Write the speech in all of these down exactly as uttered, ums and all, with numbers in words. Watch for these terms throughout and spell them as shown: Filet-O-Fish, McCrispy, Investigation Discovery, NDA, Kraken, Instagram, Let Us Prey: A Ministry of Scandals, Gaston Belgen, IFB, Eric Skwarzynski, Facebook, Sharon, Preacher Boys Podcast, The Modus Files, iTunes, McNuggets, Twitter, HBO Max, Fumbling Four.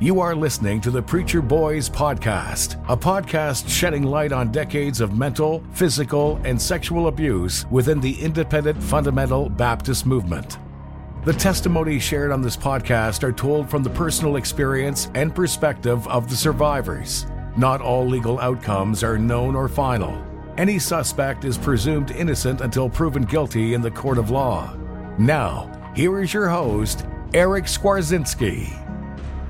You are listening to the Preacher Boys Podcast, a podcast shedding light on decades of mental, physical, and sexual abuse within the independent fundamental Baptist movement. The testimonies shared on this podcast are told from the personal experience and perspective of the survivors. Not all legal outcomes are known or final. Any suspect is presumed innocent until proven guilty in the court of law. Now, here is your host, Eric Skwarzynski.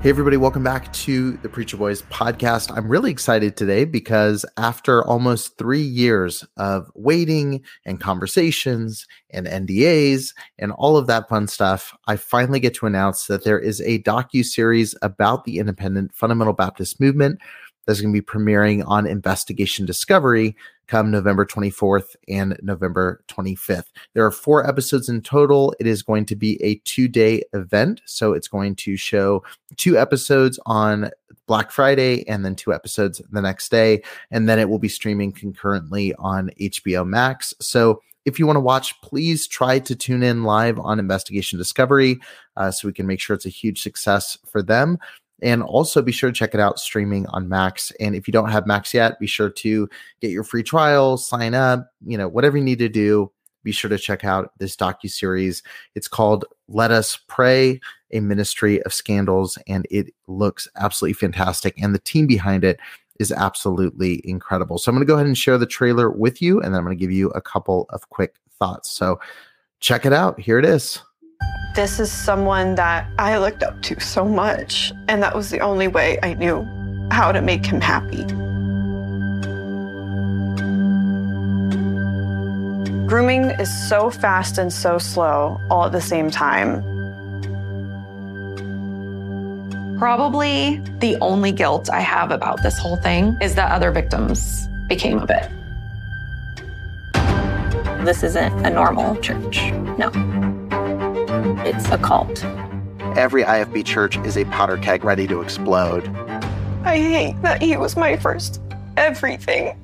Hey everybody, welcome back to the Preacher Boys Podcast. I'm really excited today because after almost three years of waiting and conversations and N D As and all of that fun stuff, I finally get to announce that there is a docuseries about the independent fundamental Baptist movement that's going to be premiering on Investigation Discovery come November twenty-fourth and November twenty-fifth. There are four episodes in total. It is going to be a two-day event. So it's going to show two episodes on Black Friday and then two episodes the next day. And then it will be streaming concurrently on H B O Max. So if you want to watch, please try to tune in live on Investigation Discovery uh, so we can make sure it's a huge success for them. And also be sure to check it out streaming on Max. And if you don't have Max yet, be sure to get your free trial, sign up, you know, whatever you need to do, be sure to check out this docuseries. It's called Let Us Prey: A Ministry of Scandals, and it looks absolutely fantastic. And the team behind it is absolutely incredible. So I'm going to go ahead and share the trailer with you, and then I'm going to give you a couple of quick thoughts. So check it out. Here it is. This is someone that I looked up to so much, and that was the only way I knew how to make him happy. Grooming is so fast and so slow all at the same time. Probably the only guilt I have about this whole thing is that other victims became of it. This isn't a normal church, no. It's a cult. Every I F B church is a powder keg ready to explode. I hate that he was my first everything.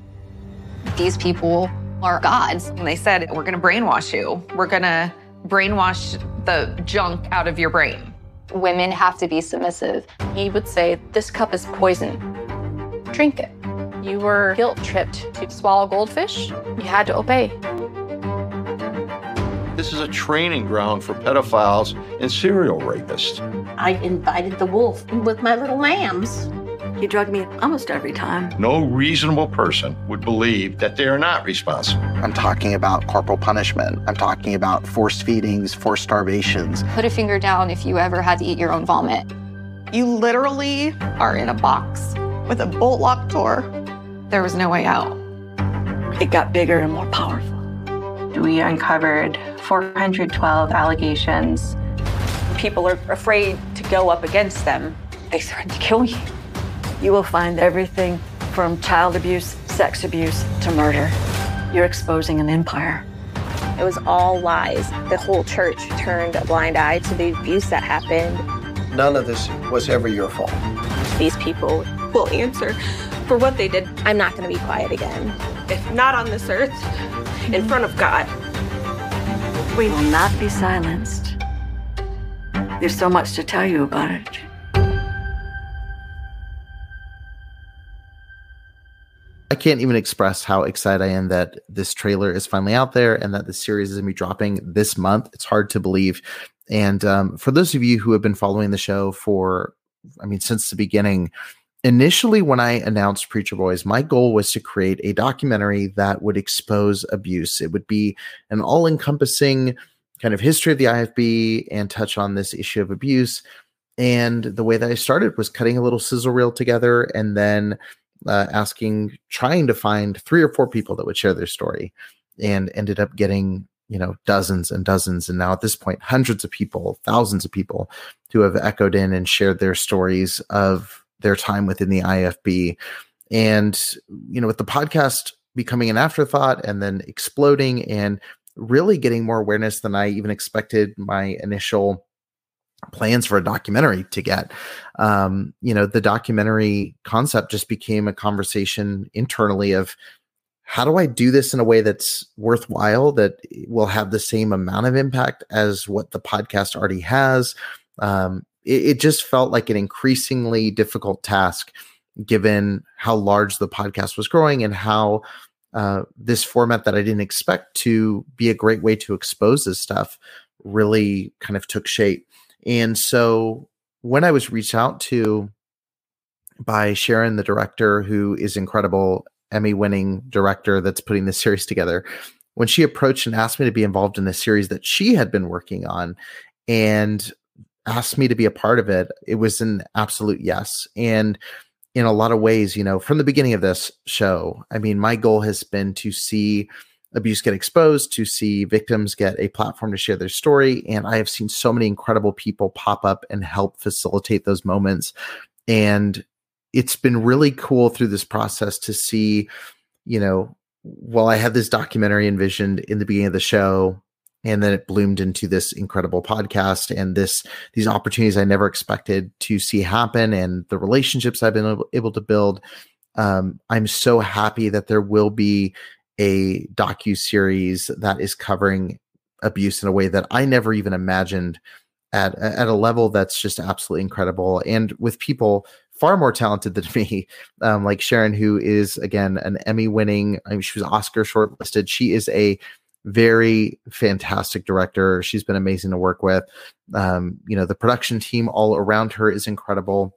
These people are gods. And they said, we're going to brainwash you. We're going to brainwash the junk out of your brain. Women have to be submissive. He would say, this cup is poison. Drink it. You were guilt-tripped to swallow goldfish. You had to obey. This is a training ground for pedophiles and serial rapists. I invited the wolf with my little lambs. He drugged me almost every time. No reasonable person would believe that they are not responsible. I'm talking about corporal punishment. I'm talking about forced feedings, forced starvations. Put a finger down if you ever had to eat your own vomit. You literally are in a box with a bolt-lock door. There was no way out. It got bigger and more powerful. We uncovered four hundred twelve allegations. People are afraid to go up against them. They threaten to kill you. You will find everything from child abuse, sex abuse, to murder. You're exposing an empire. It was all lies. The whole church turned a blind eye to the abuse that happened. None of this was ever your fault. These people will answer for what they did. I'm not going to be quiet again. If not on this earth, in front of God. We will not be silenced. There's so much to tell you about it. I I can't even express how excited I am that this trailer is finally out there and that the series is going to be dropping this month. It's hard to believe. And um, for those of you who have been following the show for, I mean, since the beginning, initially when I announced Preacher Boys, my goal was to create a documentary that would expose abuse. It would be an all-encompassing kind of history of the I F B and touch on this issue of abuse. And the way that I started was cutting a little sizzle reel together and then uh, asking, trying to find three or four people that would share their story, and ended up getting, you know, dozens and dozens. And now at this point, hundreds of people, thousands of people who have echoed in and shared their stories of their time within the I F B. And, you know, with the podcast becoming an afterthought and then exploding and really getting more awareness than I even expected my initial plans for a documentary to get. Um, you know, the documentary concept just became a conversation internally of, how do I do this in a way that's worthwhile, that will have the same amount of impact as what the podcast already has? Um, it, it just felt like an increasingly difficult task given how large the podcast was growing and how uh, this format that I didn't expect to be a great way to expose this stuff really kind of took shape. And so when I was reached out to by Sharon, the director, who is incredible, Emmy-winning director that's putting this series together, when she approached and asked me to be involved in the series that she had been working on and asked me to be a part of it, it was an absolute yes. And in a lot of ways, you know, from the beginning of this show, I mean, my goal has been to see abuse get exposed, to see victims get a platform to share their story. And I have seen so many incredible people pop up and help facilitate those moments. And it's been really cool through this process to see, you know, while I had this documentary envisioned in the beginning of the show, and then it bloomed into this incredible podcast and this, these opportunities I never expected to see happen, and the relationships I've been able, able to build. Um, I'm so happy that there will be a docu-series that is covering abuse in a way that I never even imagined, at, at a level that's just absolutely incredible. And with people far more talented than me, um, like Sharon, who is, again, an Emmy winning, I mean, she was Oscar shortlisted. She is a very fantastic director. She's been amazing to work with. Um, you know, the production team all around her is incredible.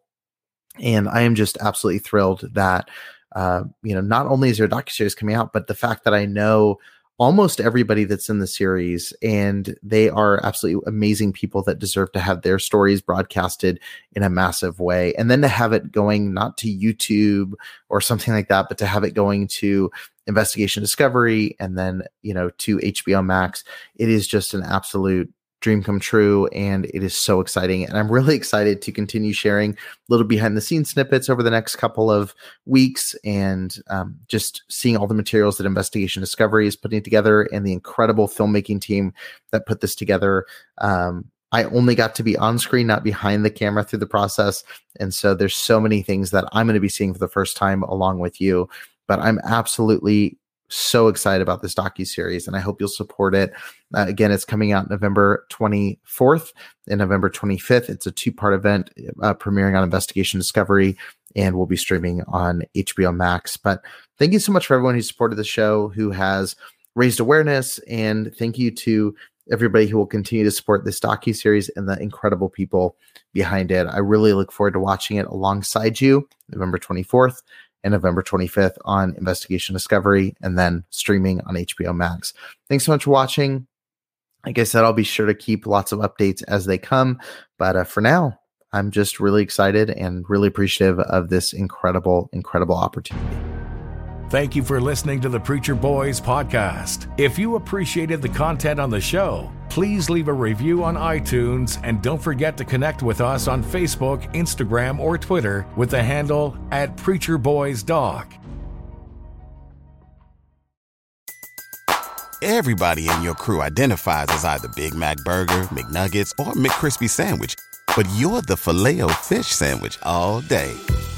And I am just absolutely thrilled that, uh, you know, not only is there a docuseries coming out, but the fact that I know almost everybody that's in the series, and they are absolutely amazing people that deserve to have their stories broadcasted in a massive way. And then to have it going not to YouTube or something like that, but to have it going to Investigation Discovery and then, you know, to H B O Max, it is just an absolute dream come true. And it is so exciting. And I'm really excited to continue sharing little behind the scenes snippets over the next couple of weeks, and um, just seeing all the materials that Investigation Discovery is putting together and the incredible filmmaking team that put this together. Um, I only got to be on screen, not behind the camera, through the process. And so there's so many things that I'm going to be seeing for the first time along with you, but I'm absolutely so excited about this docuseries, and I hope you'll support it. Uh, again, it's coming out November twenty-fourth and November twenty-fifth. It's a two-part event uh, premiering on Investigation Discovery, and will be streaming on H B O Max. But thank you so much for everyone who supported the show, who has raised awareness, and thank you to everybody who will continue to support this docuseries and the incredible people behind it. I really look forward to watching it alongside you November twenty-fourth. And November twenty-fifth on Investigation Discovery, and then streaming on H B O Max. Thanks so much for watching. Like I said, I'll be sure to keep lots of updates as they come. But uh, for now, I'm just really excited and really appreciative of this incredible, incredible opportunity. Thank you for listening to the Preacher Boys podcast. If you appreciated the content on the show, please leave a review on iTunes, and don't forget to connect with us on Facebook, Instagram, or Twitter with the handle at Preacher Boys Doc. Everybody in your crew identifies as either Big Mac Burger, McNuggets, or McCrispy Sandwich, but you're the Filet-O-Fish Sandwich all day.